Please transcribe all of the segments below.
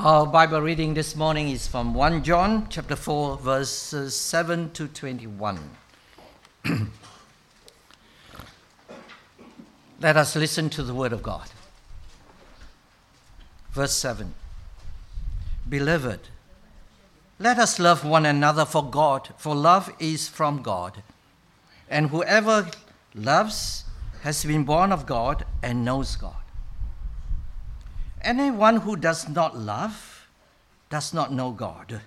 Our Bible reading this morning is from 1 John chapter 4, verses 7 to 21. Let us listen to the word of God. Verse 7. Beloved, let us love one another for love is from God. And whoever loves has been born of God and knows God. Anyone who does not love does not know God,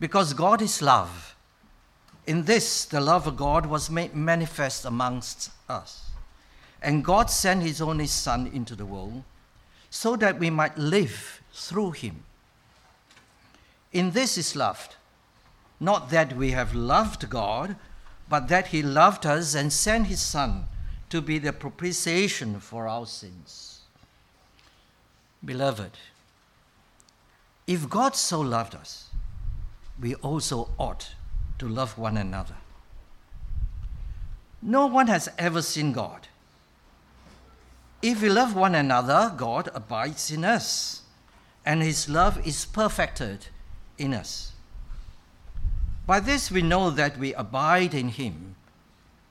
because God is love. In this, the love of God was made manifest amongst us. And God sent his only Son into the world so that we might live through him. In this is loved, not that we have loved God, but that he loved us and sent his Son to be the propitiation for our sins. Beloved, if God so loved us, we also ought to love one another. No one has ever seen God. If we love one another, God abides in us, and his love is perfected in us. By this we know that we abide in him,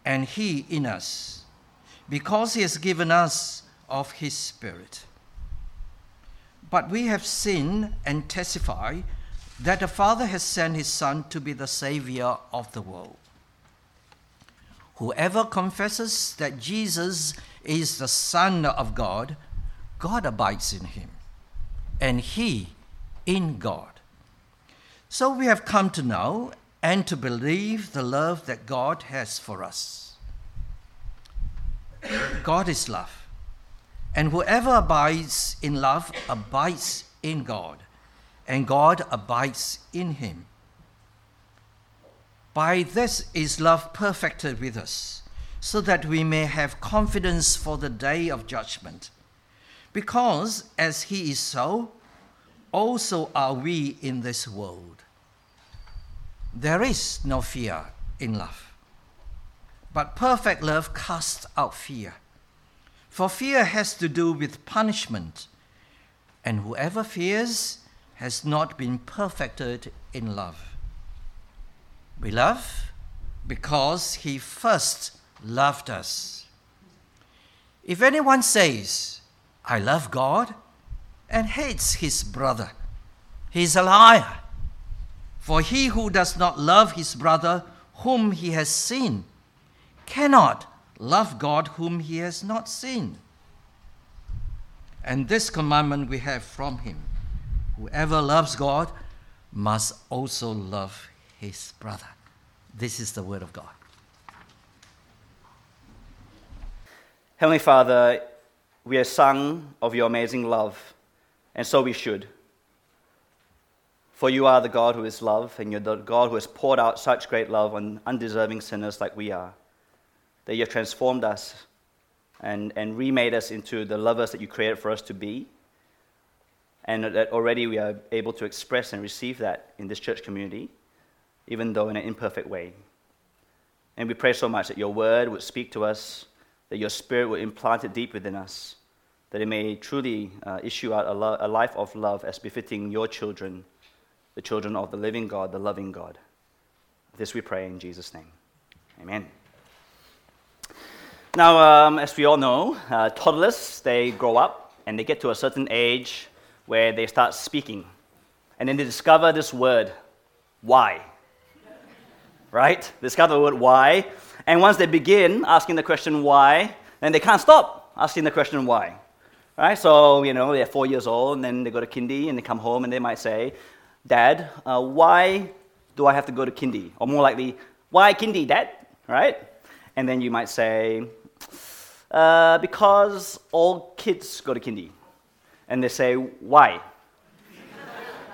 and he in us, because he has given us of his Spirit. But we have seen and testify that the Father has sent his Son to be the Savior of the world. Whoever confesses that Jesus is the Son of God, God abides in him, and he in God. So we have come to know and to believe the love that God has for us. God is love. And whoever abides in love abides in God, and God abides in him. By this is love perfected with us, so that we may have confidence for the day of judgment. Because as he is so, also are we in this world. There is no fear in love, but perfect love casts out fear. For fear has to do with punishment, and whoever fears has not been perfected in love. We love because he first loved us. If anyone says, I love God, and hates his brother, he is a liar. For he who does not love his brother whom he has seen cannot love God whom he has not seen. And this commandment we have from him. Whoever loves God must also love his brother. This is the word of God. Heavenly Father, we are sung of your amazing love, and so we should. For you are the God who is love, and you're the God who has poured out such great love on undeserving sinners like we are. That you have transformed us and remade us into the lovers that you created for us to be, and that already we are able to express and receive that in this church community, even though in an imperfect way. And we pray so much that your word would speak to us, that your Spirit would implant it deep within us, that it may truly issue out a life of love as befitting your children, the children of the living God, the loving God. This we pray in Jesus' name. Amen. Now, as we all know, toddlers, they grow up and they get to a certain age where they start speaking. And then they discover this word, why. Right? Discover the word why. And once they begin asking the question why, then they can't stop asking the question why. Right? So, they're 4 years old and then they go to kindy and they come home and they might say, Dad, why do I have to go to kindy? Or more likely, why kindy, Dad? Right? And then you might say, because all kids go to kindy. And they say, why?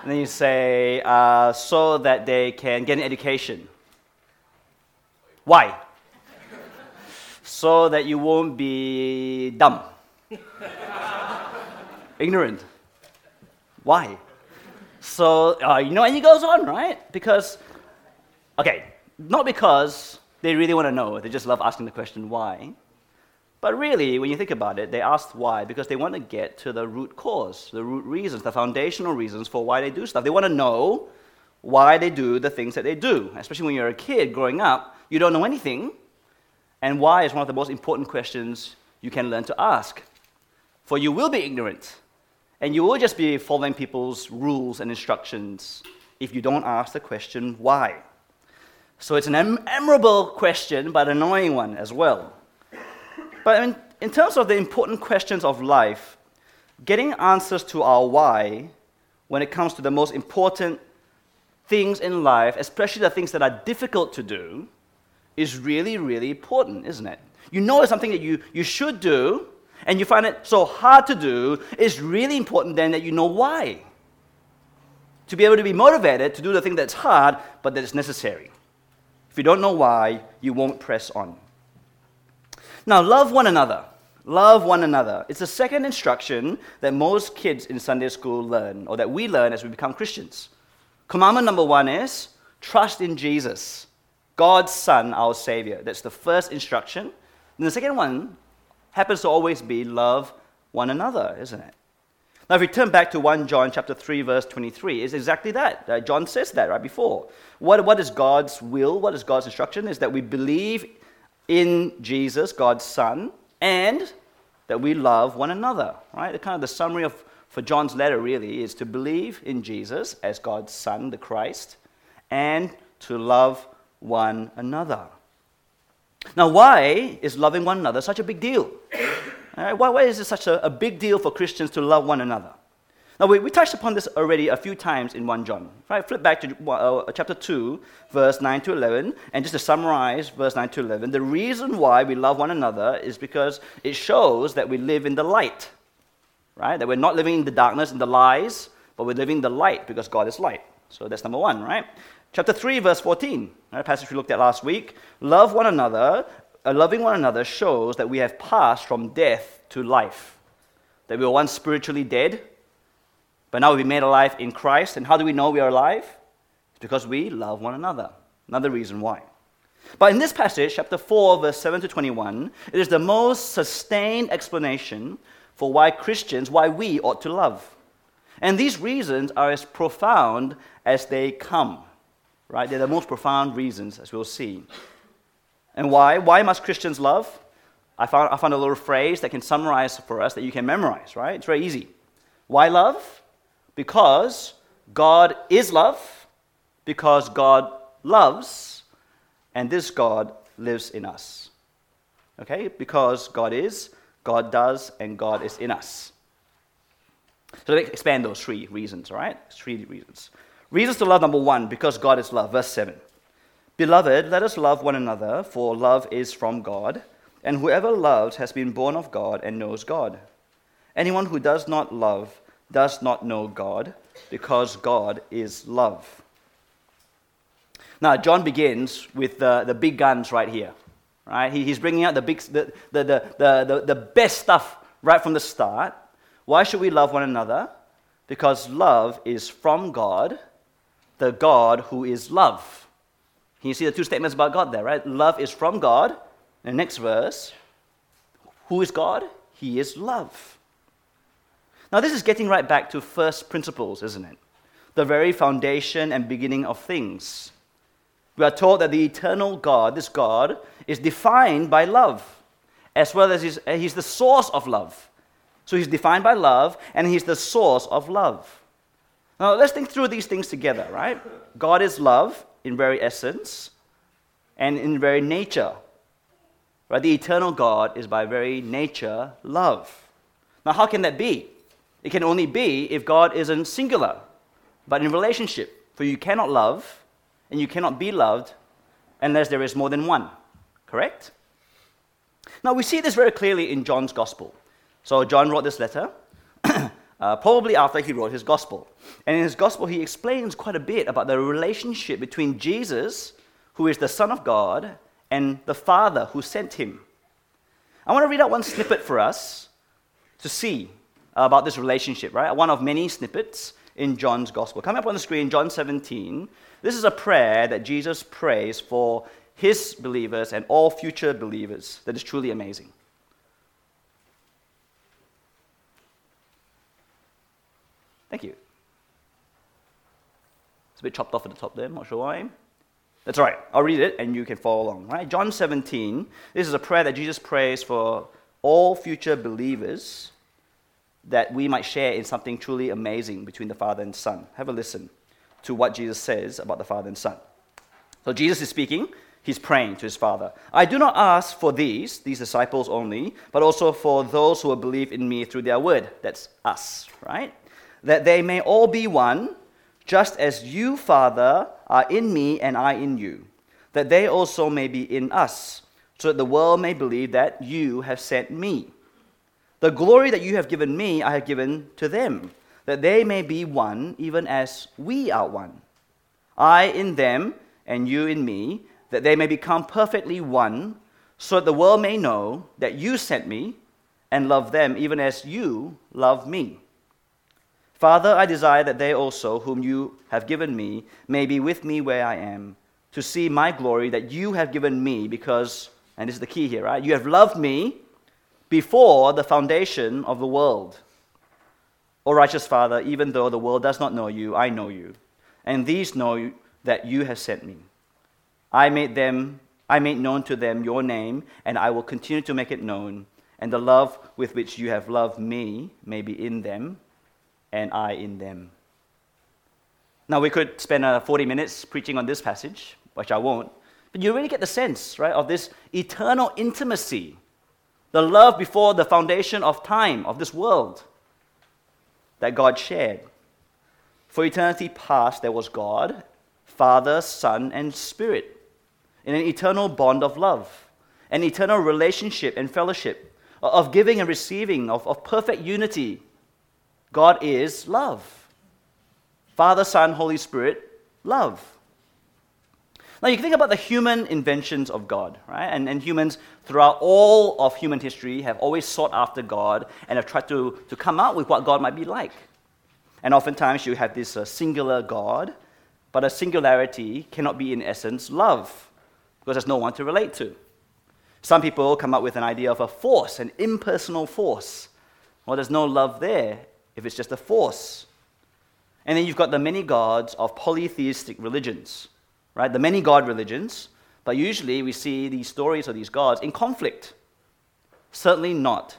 And then you say, so that they can get an education. Why? So that you won't be dumb. Ignorant. Why? So, and it goes on, right? Not because they really want to know. They just love asking the question, why? But really, when you think about it, they asked why because they want to get to the root cause, the root reasons, the foundational reasons for why they do stuff. They want to know why they do the things that they do. Especially when you're a kid growing up, you don't know anything. And why is one of the most important questions you can learn to ask. For you will be ignorant, and you will just be following people's rules and instructions if you don't ask the question why. So it's an admirable question, but an annoying one as well. But in terms of the important questions of life, getting answers to our why when it comes to the most important things in life, especially the things that are difficult to do, is really, really important, isn't it? You know it's something that you should do, and you find it so hard to do. It's really important then that you know why. To be able to be motivated to do the thing that's hard, but that is necessary. If you don't know why, you won't press on. Now, love one another. Love one another. It's the second instruction that most kids in Sunday school learn, or that we learn as we become Christians. Commandment number 1 is, trust in Jesus, God's Son, our Savior. That's the first instruction. And the second one happens to always be, love one another, isn't it? Now, if we turn back to 1 John chapter 3, verse 23, it's exactly that. John says that right before. What is God's will? What is God's instruction? Is that we believe in Jesus, God's Son, and that we love one another, right? The kind of the summary for John's letter really is to believe in Jesus as God's Son, the Christ, and to love one another. Now, why is loving one another such a big deal? All right, why is it such a big deal for Christians to love one another? Now, we touched upon this already a few times in 1 John. Right? Flip back to chapter 2, verse 9 to 11, and just to summarize verse 9 to 11, the reason why we love one another is because it shows that we live in the light, right? That we're not living in the darkness and the lies, but we're living in the light because God is light. So that's number 1, right? Chapter 3, verse 14, right? A passage we looked at last week. Love one another, loving one another shows that we have passed from death to life, that we were once spiritually dead, but now we've been made alive in Christ. And how do we know we are alive? It's because we love one another. Another reason why. But in this passage, chapter 4, verse 7 to 21, it is the most sustained explanation for why Christians, why we ought to love. And these reasons are as profound as they come. Right? They're the most profound reasons, as we'll see. And why? Why must Christians love? I found a little phrase that can summarize for us that you can memorize, right? It's very easy. Why love? Because God is love, because God loves, and this God lives in us. Okay? Because God is, God does, and God is in us. So let me expand those 3 reasons, all right? 3 reasons. Reasons to love, number 1, because God is love. Verse 7. Beloved, let us love one another, for love is from God, and whoever loves has been born of God and knows God. Anyone who does not love does not know God, because God is love. Now, John begins with the big guns right here, right? He's bringing out the best stuff right from the start. Why should we love one another? Because love is from God, the God who is love. Can you see the 2 statements about God there, right? Love is from God. And the next verse, who is God? He is love. Now, this is getting right back to first principles, isn't it? The very foundation and beginning of things. We are taught that the eternal God, this God, is defined by love, as well as he's the source of love. So he's defined by love, and he's the source of love. Now, let's think through these things together, right? God is love in very essence and in very nature. Right? The eternal God is by very nature love. Now, how can that be? It can only be if God isn't singular, but in relationship. For you cannot love, and you cannot be loved, unless there is more than one. Correct? Now, we see this very clearly in John's Gospel. So John wrote this letter, probably after he wrote his Gospel. And in his Gospel, he explains quite a bit about the relationship between Jesus, who is the Son of God, and the Father who sent him. I want to read out one snippet for us to see about this relationship, right? One of many snippets in John's Gospel. Coming up on the screen, John 17. This is a prayer that Jesus prays for his believers and all future believers that is truly amazing. Thank you. It's a bit chopped off at the top there, I'm not sure why. That's all right. I'll read it and you can follow along. Right? John 17, this is a prayer that Jesus prays for all future believers that we might share in something truly amazing between the Father and Son. Have a listen to what Jesus says about the Father and Son. So Jesus is speaking. He's praying to his Father. I do not ask for these disciples only, but also for those who will believe in me through their word. That's us, right? That they may all be one, just as you, Father, are in me and I in you. That they also may be in us, so that the world may believe that you have sent me. The glory that you have given me, I have given to them, that they may be one, even as we are one. I in them, and you in me, that they may become perfectly one, so that the world may know that you sent me and love them, even as you love me. Father, I desire that they also, whom you have given me, may be with me where I am, to see my glory that you have given me, because, and this is the key here, right? You have loved me before the foundation of the world. O righteous Father, even though the world does not know you, I know you, and these know that you have sent me. I made known to them your name, and I will continue to make it known, and the love with which you have loved me may be in them, and I in them. Now, we could spend 40 minutes preaching on this passage, which I won't, but you really get the sense, right, of this eternal intimacy, the love before the foundation of time, of this world, that God shared. For eternity past, there was God, Father, Son, and Spirit, in an eternal bond of love, an eternal relationship and fellowship, of giving and receiving, of perfect unity. God is love. Father, Son, Holy Spirit, love. Now, you can think about the human inventions of God, right? And humans throughout all of human history have always sought after God and have tried to come out with what God might be like. And oftentimes you have this singular God, but a singularity cannot be, in essence, love, because there's no one to relate to. Some people come up with an idea of a force, an impersonal force. Well, there's no love there if it's just a force. And then you've got the many gods of polytheistic religions, right? The many god religions, but usually we see these stories of these gods in conflict. Certainly not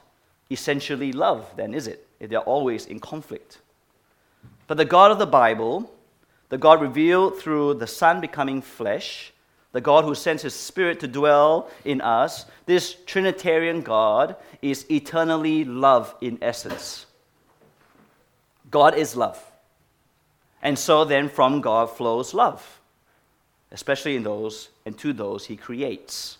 essentially love, then, is it? If they're always in conflict. But the God of the Bible, the God revealed through the Son becoming flesh, the God who sends his Spirit to dwell in us, this Trinitarian God is eternally love in essence. God is love. And so then from God flows love, especially in those and to those he creates.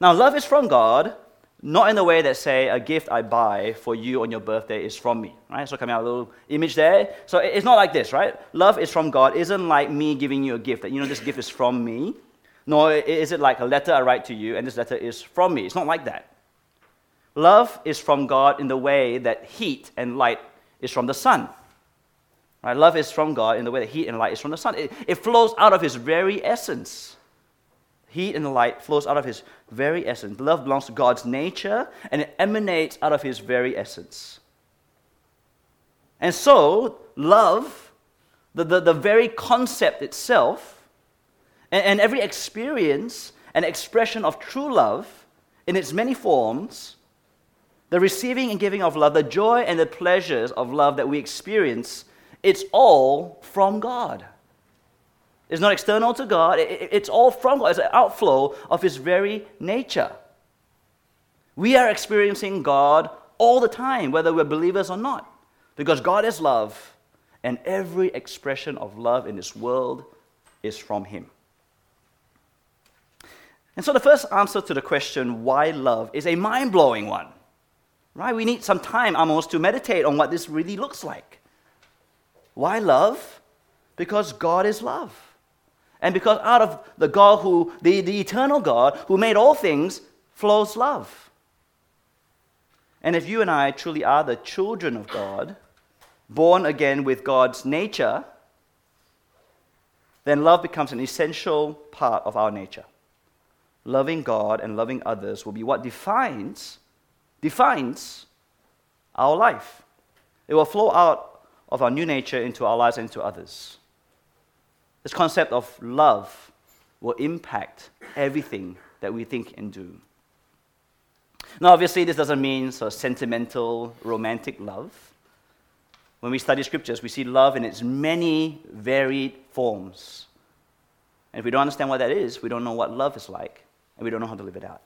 Now, love is from God, not in the way that, say, a gift I buy for you on your birthday is from me, right? So coming out a little image there. So it's not like this, right? Love is from God isn't like me giving you a gift, that, you know, this gift is from me. Nor is it like a letter I write to you and this letter is from me. It's not like that. Love is from God in the way that heat and light is from the sun, right? Love is from God in the way that heat and light is from the sun. It flows out of his very essence. Heat and light flows out of his very essence. Love belongs to God's nature, and it emanates out of his very essence. And so, love, the very concept itself, and every experience and expression of true love in its many forms, the receiving and giving of love, the joy and the pleasures of love that we experience, it's all from God. It's not external to God. It's all from God. It's an outflow of his very nature. We are experiencing God all the time, whether we're believers or not, because God is love, and every expression of love in this world is from him. And so the first answer to the question, why love, is a mind-blowing one. Right? We need some time almost to meditate on what this really looks like. Why love? Because God is love. And because out of the God who, the eternal God who made all things, flows love. And if you and I truly are the children of God, born again with God's nature, then love becomes an essential part of our nature. Loving God and loving others will be what defines our life. It will flow out of our new nature into our lives and into others. This concept of love will impact everything that we think and do. Now, obviously, this doesn't mean sort of sentimental, romantic love. When we study scriptures, we see love in its many varied forms. And if we don't understand what that is, we don't know what love is like, and we don't know how to live it out.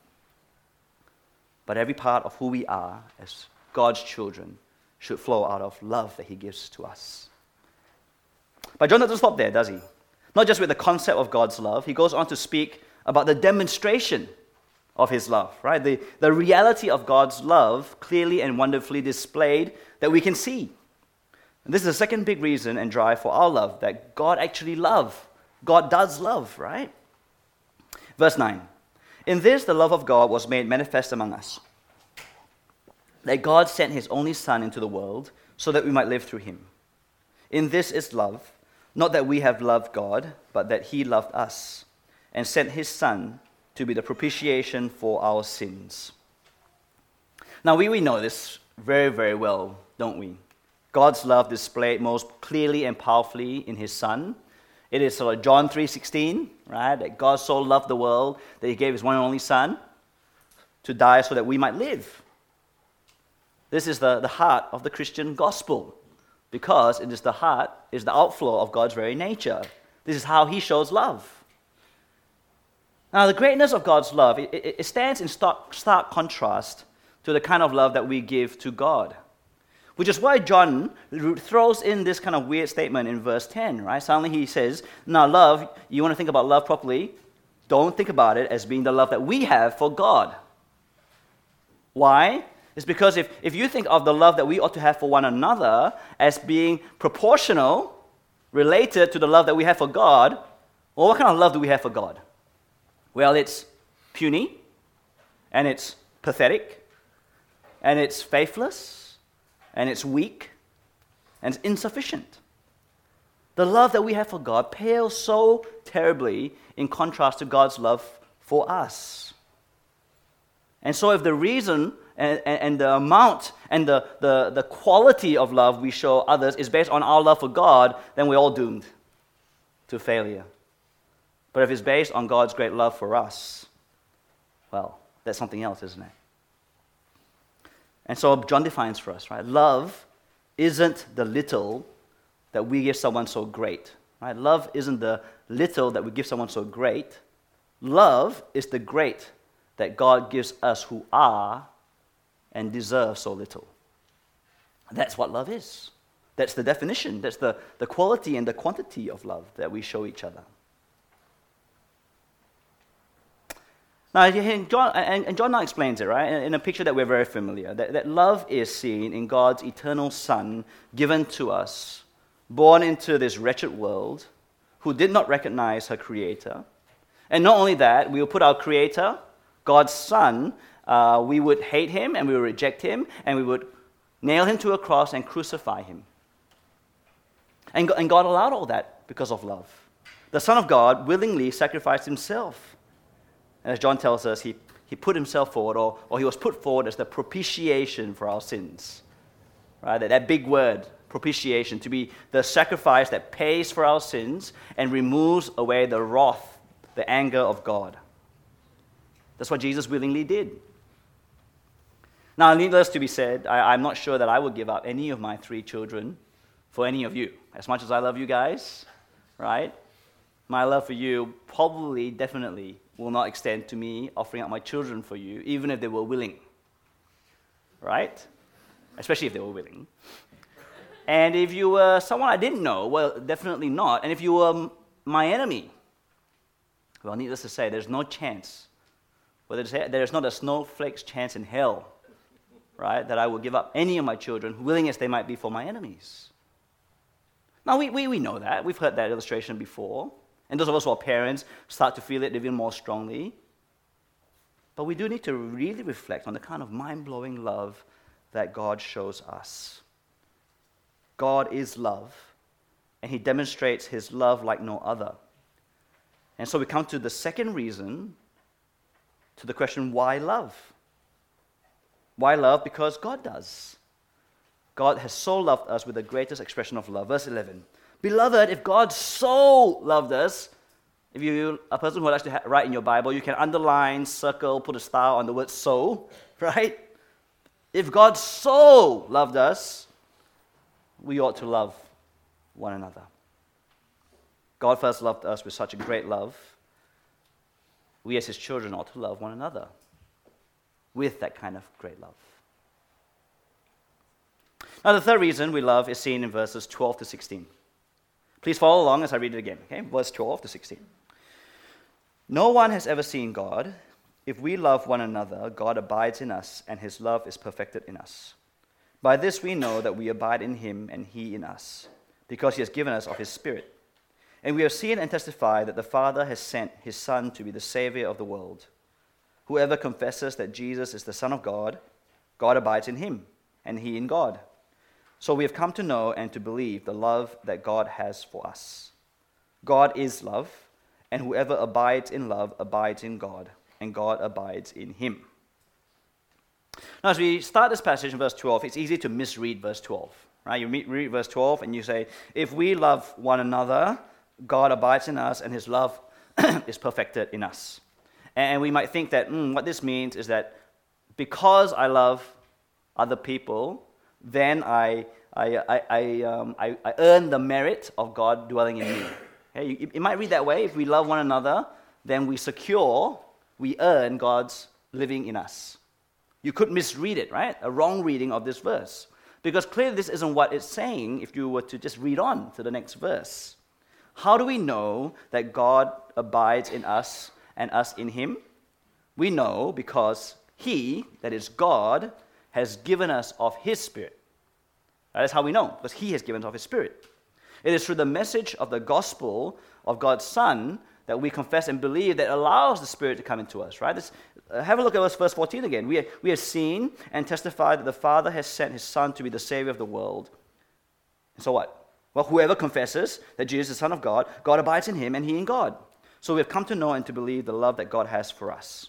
But every part of who we are as God's children should flow out of love that he gives to us. But John doesn't stop there, does he? Not just with the concept of God's love, he goes on to speak about the demonstration of his love, right? The reality of God's love clearly and wonderfully displayed that we can see. And this is the second big reason and drive for our love, that God actually loves. God does love, right? Verse 9. In this, the love of God was made manifest among us, that God sent his only Son into the world so that we might live through him. In this is love, not that we have loved God, but that he loved us and sent his Son to be the propitiation for our sins. Now, we know this very, very well, don't we? God's love displayed most clearly and powerfully in his Son. It is sort of John 3:16, right? That God so loved the world that he gave his one and only Son to die so that we might live. This is the heart of the Christian gospel, because it is the heart, is the outflow of God's very nature. This is how he shows love. Now, the greatness of God's love, it stands in stark contrast to the kind of love that we give to God, which is why John throws in this kind of weird statement in verse 10, right? Suddenly he says, now love, you want to think about love properly, don't think about it as being the love that we have for God. Why? It's because if you think of the love that we ought to have for one another as being proportional, related to the love that we have for God, well, what kind of love do we have for God? Well, it's puny, and it's pathetic, and it's faithless, and it's weak, and it's insufficient. The love that we have for God pales so terribly in contrast to God's love for us. And so if the reason and the amount and the quality of love we show others is based on our love for God, then we're all doomed to failure. But if it's based on God's great love for us, well, that's something else, isn't it? And so John defines for us, right? Love isn't the little that we give someone so great, right? Love isn't the little that we give someone so great. Love is the great that God gives us who are and deserve so little. That's what love is. That's the definition. That's the quality and the quantity of love that we show each other. Now, John now explains it, right, in a picture that we're very familiar, that love is seen in God's eternal Son given to us, born into this wretched world, who did not recognize her Creator. And not only that, we will put our Creator, God's Son, we would hate him and we would reject him and we would nail him to a cross and crucify him. And God allowed all that because of love. The Son of God willingly sacrificed himself. And as John tells us, he put himself forward, or he was put forward as the propitiation for our sins. Right? That big word, propitiation, to be the sacrifice that pays for our sins and removes away the wrath, the anger of God. That's what Jesus willingly did. Now, needless to be said, I'm not sure that I would give up any of my three children for any of you. As much as I love you guys, right? My love for you probably, definitely, will not extend to me offering up my children for you, even if they were willing, right? Especially if they were willing. And if you were someone I didn't know, well, definitely not. And if you were my enemy, well, needless to say, there's no chance. Well, there's not a snowflake's chance in hell, right, that I will give up any of my children, willing as they might be, for my enemies. Now, we know that. We've heard that illustration before. And those of us who are parents start to feel it even more strongly. But we do need to really reflect on the kind of mind-blowing love that God shows us. God is love, and he demonstrates his love like no other. And so we come to the second reason, to the question, why love? Why love? Because God does. God has so loved us with the greatest expression of love. Verse 11. Beloved, if God so loved us, if you're a person who likes to write in your Bible, you can underline, circle, put a star on the word so, right? If God so loved us, we ought to love one another. God first loved us with such a great love. We as his children ought to love one another with that kind of great love. Now, the third reason we love is seen in verses 12 to 16. Please follow along as I read it again, okay? Verse 12 to 16. No one has ever seen God. If we love one another, God abides in us, and his love is perfected in us. By this we know that we abide in him and he in us, because he has given us of his Spirit. And we have seen and testified that the Father has sent his Son to be the Savior of the world. Whoever confesses that Jesus is the Son of God, God abides in him, and he in God. So we have come to know and to believe the love that God has for us. God is love, and whoever abides in love abides in God, and God abides in him. Now, as we start this passage in verse 12, it's easy to misread verse 12. Right? You read verse 12 and you say, if we love one another, God abides in us, and his love is perfected in us. And we might think that what this means is that because I love other people, then I earn the merit of God dwelling in me. Okay? It might read that way. If we love one another, then we earn God's living in us. You could misread it, right? A wrong reading of this verse. Because clearly this isn't what it's saying if you were to just read on to the next verse. How do we know that God abides in us and us in him? We know because he, that is God, has given us of his Spirit. That's how we know, because he has given us of his Spirit. It is through the message of the gospel of God's Son that we confess and believe that allows the Spirit to come into us, right? Have a look at verse 14 again. We have seen and testified that the Father has sent his Son to be the Savior of the world. So what? Well, whoever confesses that Jesus is the Son of God, God abides in him and he in God. So we have come to know and to believe the love that God has for us.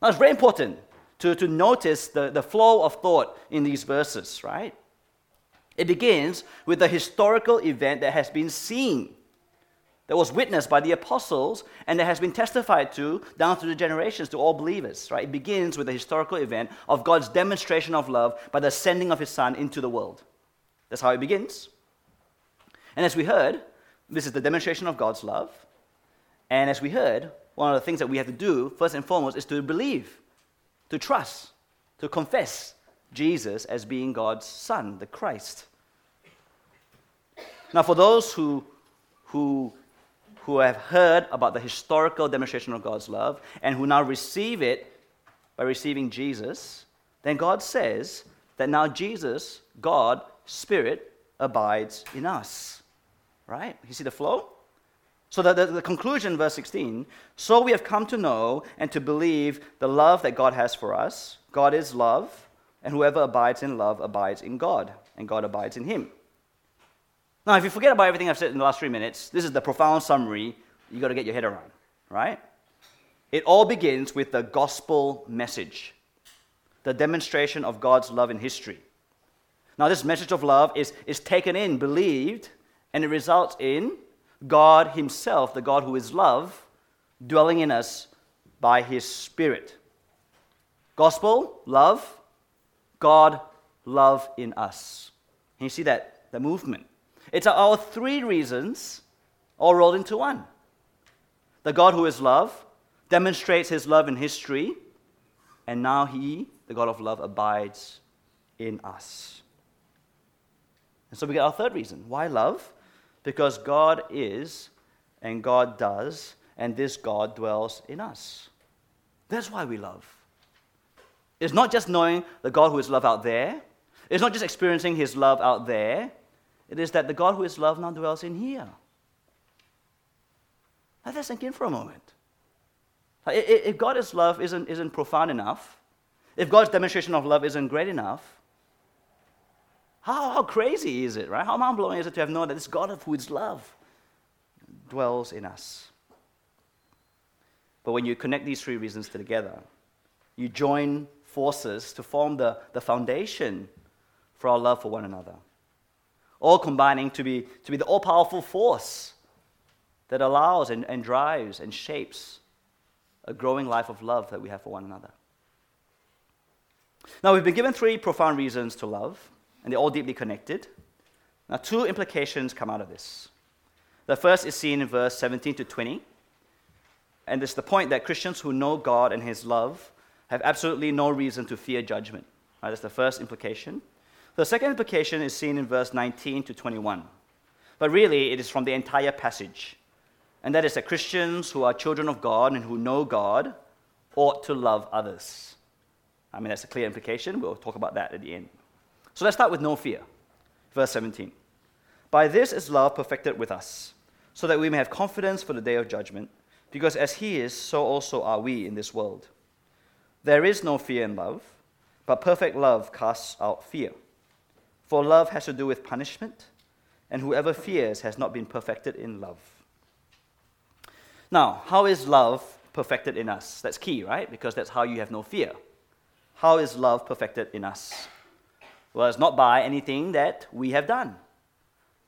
Now, it's very important to notice the flow of thought in these verses, right? It begins with the historical event that has been seen, that was witnessed by the apostles, and that has been testified to down through the generations to all believers, right? It begins with the historical event of God's demonstration of love by the sending of his Son into the world. That's how it begins. And as we heard, this is the demonstration of God's love. And as we heard, one of the things that we have to do, first and foremost, is to believe, to trust, to confess Jesus as being God's Son, the Christ. Now, for those who have heard about the historical demonstration of God's love and who now receive it by receiving Jesus, then God says that now Jesus, God, Spirit, abides in us. Right? You see the flow? So the conclusion, verse 16, so we have come to know and to believe the love that God has for us. God is love, and whoever abides in love abides in God, and God abides in him. Now, if you forget about everything I've said in the last 3 minutes, this is the profound summary you've got to get your head around, right? It all begins with the gospel message, the demonstration of God's love in history. Now, this message of love is taken in, believed, and it results in God himself, the God who is love, dwelling in us by his Spirit. Gospel, love, God, love in us. Can you see that movement? It's our three reasons all rolled into one. The God who is love demonstrates his love in history, and now he, the God of love, abides in us. And so we get our third reason. Why love? Because God is, and God does, and this God dwells in us. That's why we love. It's not just knowing the God who is love out there. It's not just experiencing his love out there. It is that the God who is love now dwells in here. Let that sink in for a moment. If God's love isn't profound enough, if God's demonstration of love isn't great enough, how crazy is it, right? How mind-blowing is it to have known that this God of who is love dwells in us? But when you connect these three reasons together, you join forces to form the foundation for our love for one another, all combining to be the all-powerful force that allows and drives and shapes a growing life of love that we have for one another. Now, we've been given three profound reasons to love, and they're all deeply connected. Now, two implications come out of this. The first is seen in verse 17 to 20, and it's the point that Christians who know God and His love have absolutely no reason to fear judgment. Right, that's the first implication. The second implication is seen in verse 19 to 21, but really it is from the entire passage, and that is that Christians who are children of God and who know God ought to love others. I mean, that's a clear implication. We'll talk about that at the end. So let's start with no fear. Verse 17. By this is love perfected with us, so that we may have confidence for the day of judgment, because as He is, so also are we in this world. There is no fear in love, but perfect love casts out fear. For love has to do with punishment, and whoever fears has not been perfected in love. Now, how is love perfected in us? That's key, right? Because that's how you have no fear. How is love perfected in us? Well, it's not by anything that we have done,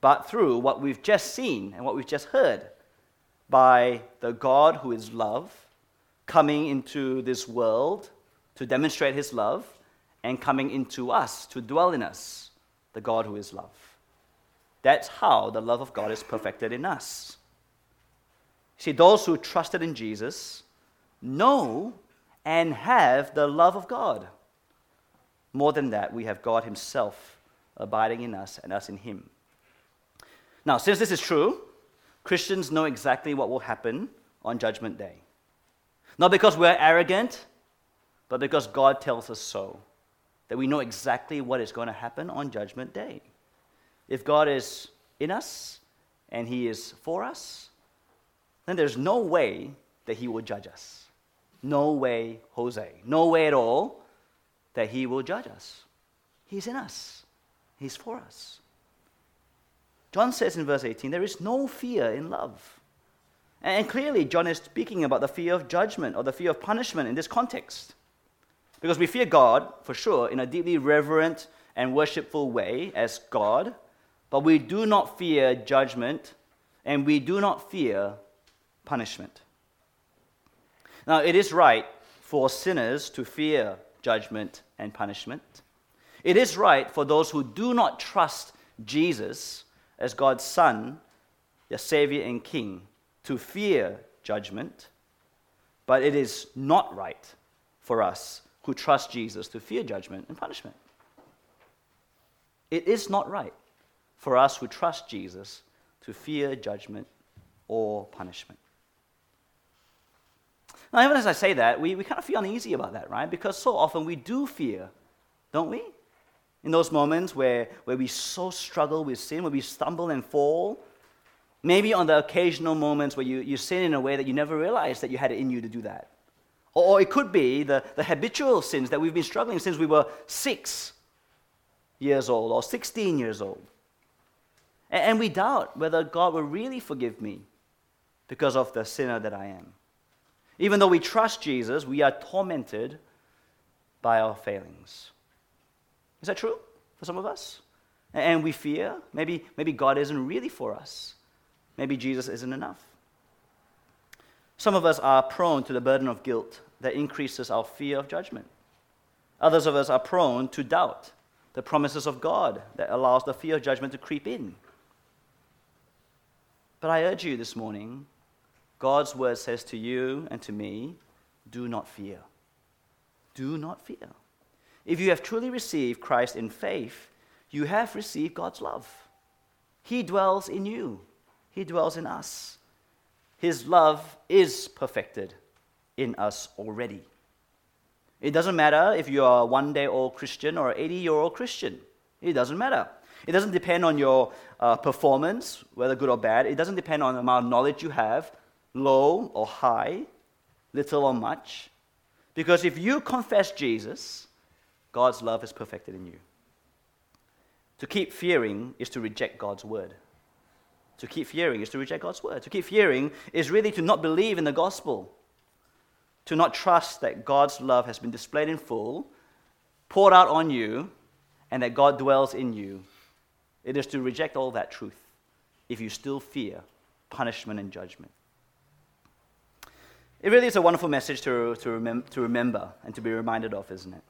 but through what we've just seen and what we've just heard, by the God who is love coming into this world to demonstrate His love and coming into us to dwell in us, the God who is love. That's how the love of God is perfected in us. See, those who trusted in Jesus know and have the love of God. More than that, we have God Himself abiding in us and us in Him. Now, since this is true, Christians know exactly what will happen on Judgment Day. Not because we're arrogant, but because God tells us so, that we know exactly what is going to happen on Judgment Day. If God is in us and He is for us, then there's no way that He will judge us. No way, Jose. No way at all that He will judge us. He's in us. He's for us. John says in verse 18, there is no fear in love. And clearly, John is speaking about the fear of judgment or the fear of punishment in this context. Because we fear God, for sure, in a deeply reverent and worshipful way as God, but we do not fear judgment and we do not fear punishment. Now, it is right for sinners to fear judgment and punishment. It is right for those who do not trust Jesus as God's Son, their Savior and King, to fear judgment, but it is not right for us who trust Jesus to fear judgment and punishment. It is not right for us who trust Jesus to fear judgment or punishment. Now, even as I say that, we kind of feel uneasy about that, right? Because so often we do fear, don't we? In those moments where we so struggle with sin, where we stumble and fall, maybe on the occasional moments where you sin in a way that you never realized that you had it in you to do that. Or it could be the habitual sins that we've been struggling since we were 6 years old or 16 years old. And we doubt whether God will really forgive me because of the sinner that I am. Even though we trust Jesus, we are tormented by our failings. Is that true for some of us? And we fear, maybe God isn't really for us. Maybe Jesus isn't enough. Some of us are prone to the burden of guilt that increases our fear of judgment. Others of us are prone to doubt the promises of God that allows the fear of judgment to creep in. But I urge you this morning, God's word says to you and to me, do not fear. Do not fear. If you have truly received Christ in faith, you have received God's love. He dwells in you. He dwells in us. His love is perfected in us already. It doesn't matter if you are a one-day-old Christian or an 80-year-old Christian. It doesn't matter. It doesn't depend on your performance, whether good or bad. It doesn't depend on the amount of knowledge you have, low or high, little or much. Because if you confess Jesus, God's love is perfected in you. To keep fearing is to reject God's word. To keep fearing is to reject God's word. To keep fearing is really to not believe in the gospel, to not trust that God's love has been displayed in full, poured out on you, and that God dwells in you, it is to reject all that truth if you still fear punishment and judgment. It really is a wonderful message to remember and to be reminded of, isn't it?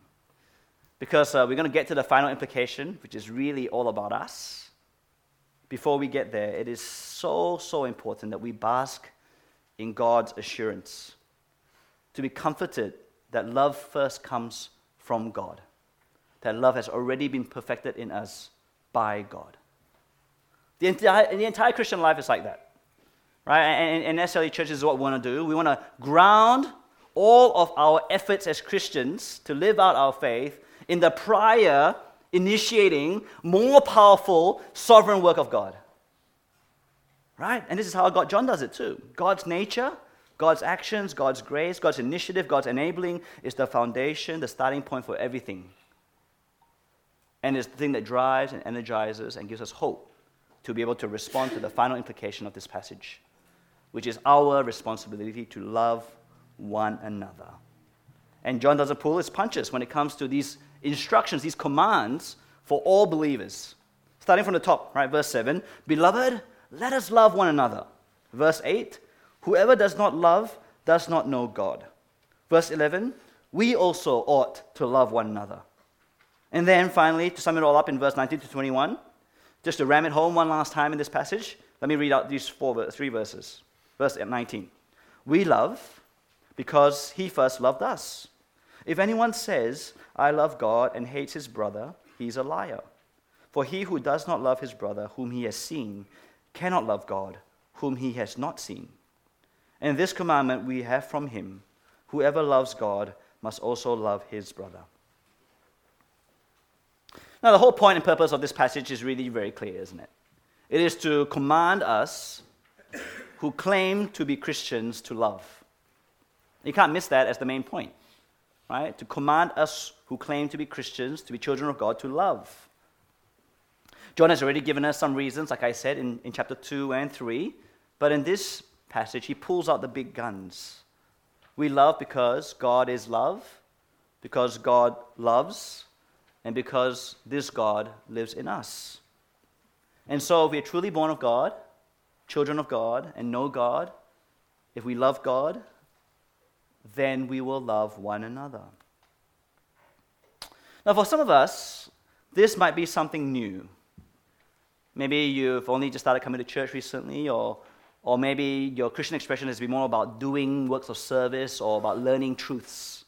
Because we're going to get to the final implication, which is really all about us. Before we get there, it is so important that we bask in God's assurance, to be comforted that love first comes from God, that love has already been perfected in us by God. The entire Christian life is like that, right? And SLE churches is what we want to do. We want to ground all of our efforts as Christians to live out our faith in the prior, initiating, more powerful, sovereign work of God. Right? And this is how God, John does it too. God's nature, God's actions, God's grace, God's initiative, God's enabling is the foundation, the starting point for everything. And it's the thing that drives and energizes and gives us hope to be able to respond to the final implication of this passage, which is our responsibility to love one another. And John doesn't pull his punches when it comes to these instructions, these commands for all believers. Starting from the top, right? Verse 7, beloved, let us love one another. Verse 8, whoever does not love does not know God. Verse 11, we also ought to love one another. And then finally, to sum it all up in verse 19 to 21, just to ram it home one last time in this passage, let me read out these three verses. Verse 19, we love because he first loved us. If anyone says, I love God and hates his brother, he is a liar. For he who does not love his brother whom he has seen cannot love God, whom he has not seen. And this commandment we have from him, whoever loves God must also love his brother. Now, the whole point and purpose of this passage is really very clear, isn't it? It is to command us who claim to be Christians to love. You can't miss that as the main point, right? To command us who claim to be Christians, to be children of God, to love. John has already given us some reasons, like I said, in chapter 2 and 3. But in this passage, he pulls out the big guns. We love because God is love, because God loves, and because this God lives in us. And so if we are truly born of God, children of God, and know God, if we love God, then we will love one another. Now, for some of us, this might be something new. Maybe you've only just started coming to church recently, or maybe your Christian expression has been more about doing works of service or about learning truths.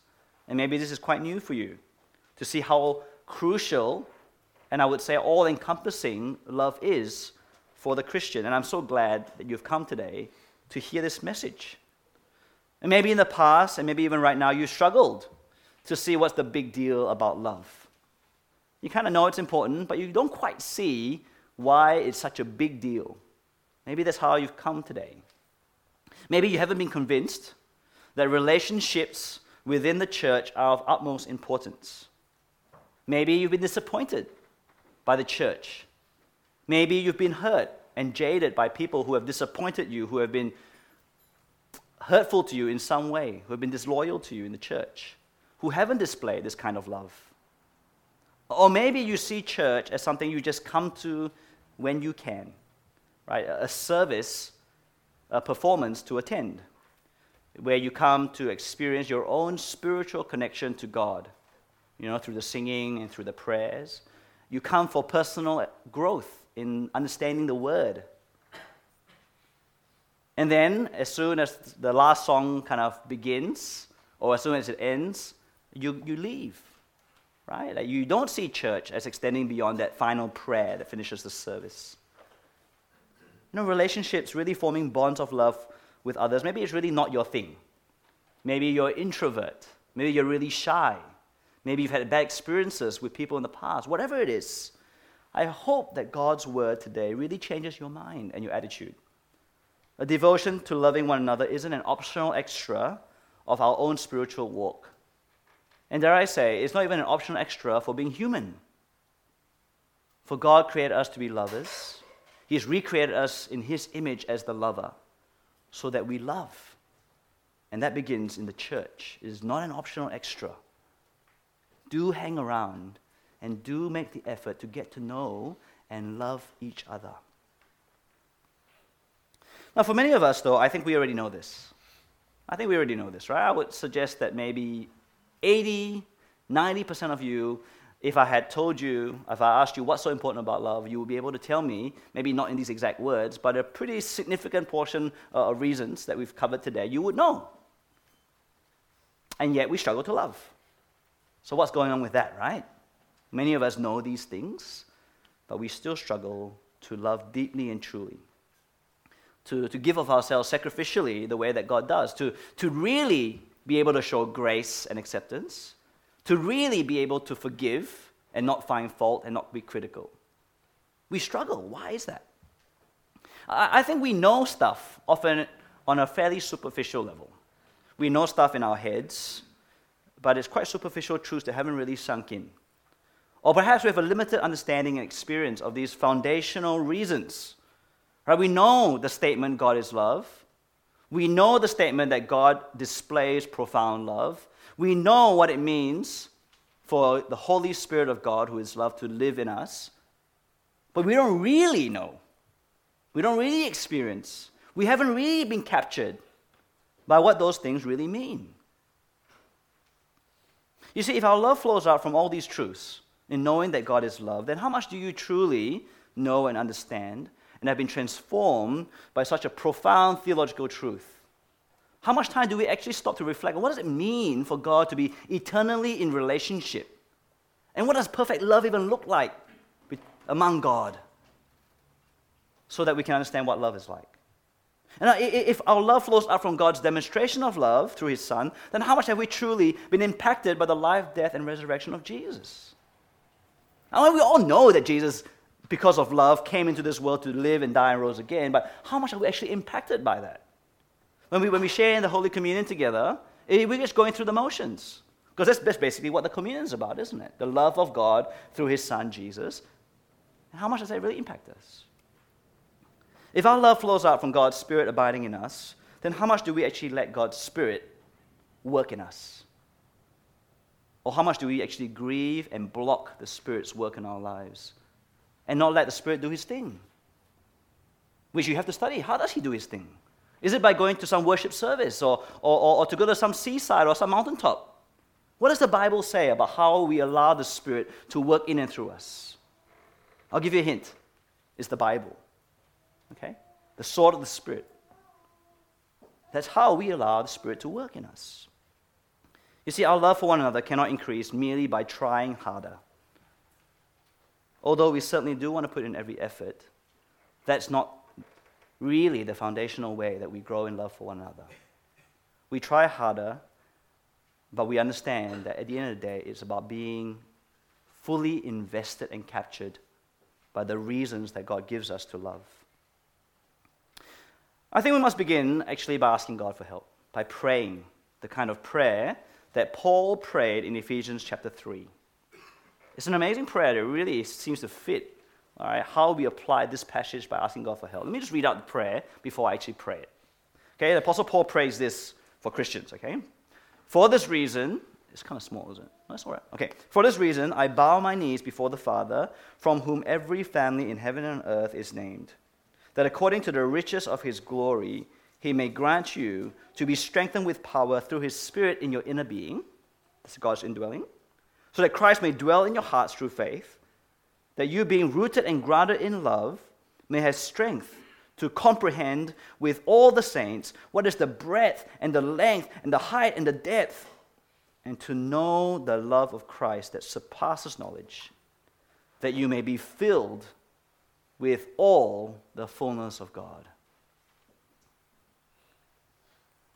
And maybe this is quite new for you, to see how crucial, and I would say all-encompassing, love is for the Christian. And I'm so glad that you've come today to hear this message. And maybe in the past, and maybe even right now, you struggled to see what's the big deal about love. You kind of know it's important, but you don't quite see why it's such a big deal. Maybe that's how you've come today. Maybe you haven't been convinced that relationships within the church are of utmost importance. Maybe you've been disappointed by the church. Maybe you've been hurt and jaded by people who have disappointed you, who have been hurtful to you in some way, who have been disloyal to you in the church, who haven't displayed this kind of love. Or maybe you see church as something you just come to when you can, right? A service, a performance to attend, where you come to experience your own spiritual connection to God, you know, through the singing and through the prayers. You come for personal growth in understanding the Word. And then, as soon as the last song kind of begins, or as soon as it ends, you leave, right? Like, you don't see church as extending beyond that final prayer that finishes the service. You know, relationships, really forming bonds of love with others, maybe it's really not your thing. Maybe you're an introvert. Maybe you're really shy. Maybe you've had bad experiences with people in the past. Whatever it is, I hope that God's word today really changes your mind and your attitude. A devotion to loving one another isn't an optional extra of our own spiritual walk. And dare I say, it's not even an optional extra for being human. For God created us to be lovers. He has recreated us in His image as the lover so that we love. And that begins in the church. It is not an optional extra. Do hang around and do make the effort to get to know and love each other. Now, for many of us, though, I think we already know this. Right? I would suggest that maybe 80-90% of you, if I asked you what's so important about love, you would be able to tell me, maybe not in these exact words, but a pretty significant portion of reasons that we've covered today, you would know. And yet we struggle to love. So what's going on with that, right? Many of us know these things, but we still struggle to love deeply and truly. To give of ourselves sacrificially the way that God does, to really be able to show grace and acceptance, to really be able to forgive and not find fault and not be critical. We struggle. Why is that? I think we know stuff often on a fairly superficial level. We know stuff in our heads, but it's quite superficial truths that haven't really sunk in. Or perhaps we have a limited understanding and experience of these foundational reasons. Right, we know the statement God is love. We know the statement that God displays profound love. We know what it means for the Holy Spirit of God, who is love, to live in us. But we don't really know. We don't really experience. We haven't really been captured by what those things really mean. You see, if our love flows out from all these truths in knowing that God is love, then how much do you truly know and understand and have been transformed by such a profound theological truth? How much time do we actually stop to reflect on what does it mean for God to be eternally in relationship? And what does perfect love even look like among God? So that we can understand what love is like. And if our love flows out from God's demonstration of love through His Son, then how much have we truly been impacted by the life, death, and resurrection of Jesus? And we all know that Jesus, because of love, came into this world to live and die and rose again, but how much are we actually impacted by that? When we share in the Holy Communion together, we're just going through the motions. Because that's basically what the Communion is about, isn't it? The love of God through His Son, Jesus. And how much does that really impact us? If our love flows out from God's Spirit abiding in us, then how much do we actually let God's Spirit work in us? Or how much do we actually grieve and block the Spirit's work in our lives? And not let the Spirit do His thing. Which you have to study. How does He do His thing? Is it by going to some worship service or to go to some seaside or some mountaintop? What does the Bible say about how we allow the Spirit to work in and through us? I'll give you a hint. It's the Bible. Okay? The sword of the Spirit. That's how we allow the Spirit to work in us. You see, our love for one another cannot increase merely by trying harder. Although we certainly do want to put in every effort, that's not really the foundational way that we grow in love for one another. We try harder, but we understand that at the end of the day, it's about being fully invested and captured by the reasons that God gives us to love. I think we must begin actually by asking God for help, by praying the kind of prayer that Paul prayed in Ephesians chapter 3. It's an amazing prayer that really seems to fit, all right, how we apply this passage by asking God for help. Let me just read out the prayer before I actually pray it. Okay, the Apostle Paul prays this for Christians, okay? For this reason, it's kind of small, isn't it? That's all right. Okay, for this reason, I bow my knees before the Father, from whom every family in heaven and earth is named, that according to the riches of His glory, He may grant you to be strengthened with power through His Spirit in your inner being, that's God's indwelling, so that Christ may dwell in your hearts through faith, that you, being rooted and grounded in love, may have strength to comprehend with all the saints what is the breadth and the length and the height and the depth, and to know the love of Christ that surpasses knowledge, that you may be filled with all the fullness of God.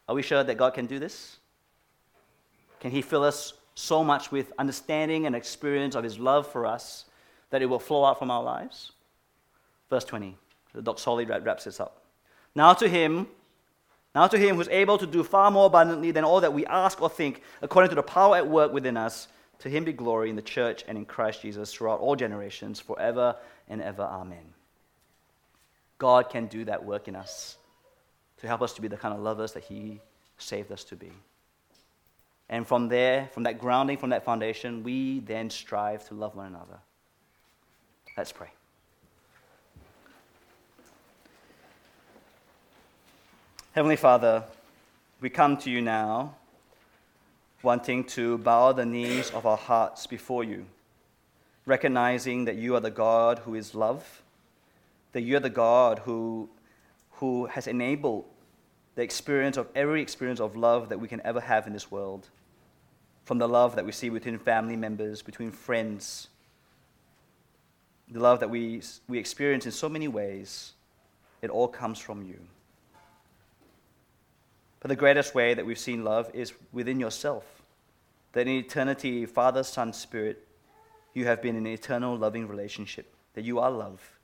Are we sure that God can do this? Can He fill us so much with understanding and experience of His love for us that it will flow out from our lives? Verse 20, the doxology wraps this up. Now to him who's able to do far more abundantly than all that we ask or think, according to the power at work within us, to Him be glory in the church and in Christ Jesus throughout all generations, forever and ever. Amen. God can do that work in us to help us to be the kind of lovers that He saved us to be. And from there, from that grounding, from that foundation, we then strive to love one another. Let's pray. Heavenly Father, we come to you now wanting to bow the knees of our hearts before you, recognizing that you are the God who is love, that you are the God who has enabled the experience of every experience of love that we can ever have in this world, from the love that we see within family members, between friends, the love that we experience in so many ways, it all comes from you. But the greatest way that we've seen love is within yourself. That in eternity, Father, Son, Spirit, you have been in an eternal loving relationship, that you are love.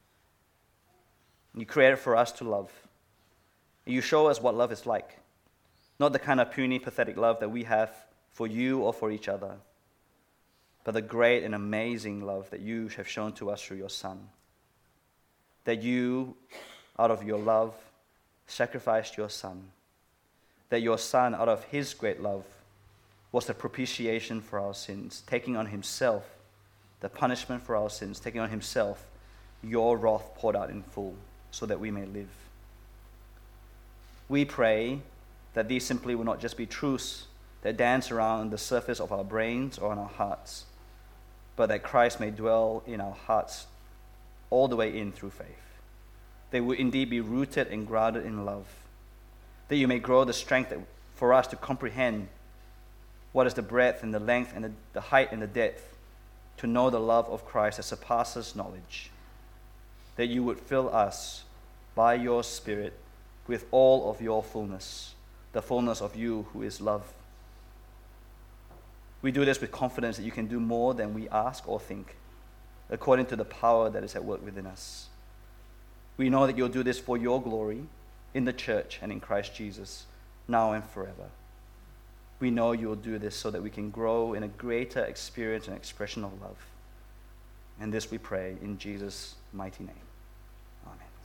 You created for us to love. You show us what love is like, not the kind of puny, pathetic love that we have for you or for each other, but the great and amazing love that you have shown to us through your Son, that you, out of your love, sacrificed your Son, that your Son, out of his great love, was the propitiation for our sins, taking on himself the punishment for our sins, taking on himself your wrath poured out in full so that we may live. We pray that these simply will not just be truths that dance around the surface of our brains or in our hearts, but that Christ may dwell in our hearts all the way in through faith. They will indeed be rooted and grounded in love, that you may grow the strength for us to comprehend what is the breadth and the length and the height and the depth, to know the love of Christ that surpasses knowledge, that you would fill us by your Spirit with all of your fullness, the fullness of you who is love. We do this with confidence that you can do more than we ask or think, according to the power that is at work within us. We know that you'll do this for your glory, in the church and in Christ Jesus, now and forever. We know you will do this so that we can grow in a greater experience and expression of love. And this we pray in Jesus' mighty name. Amen.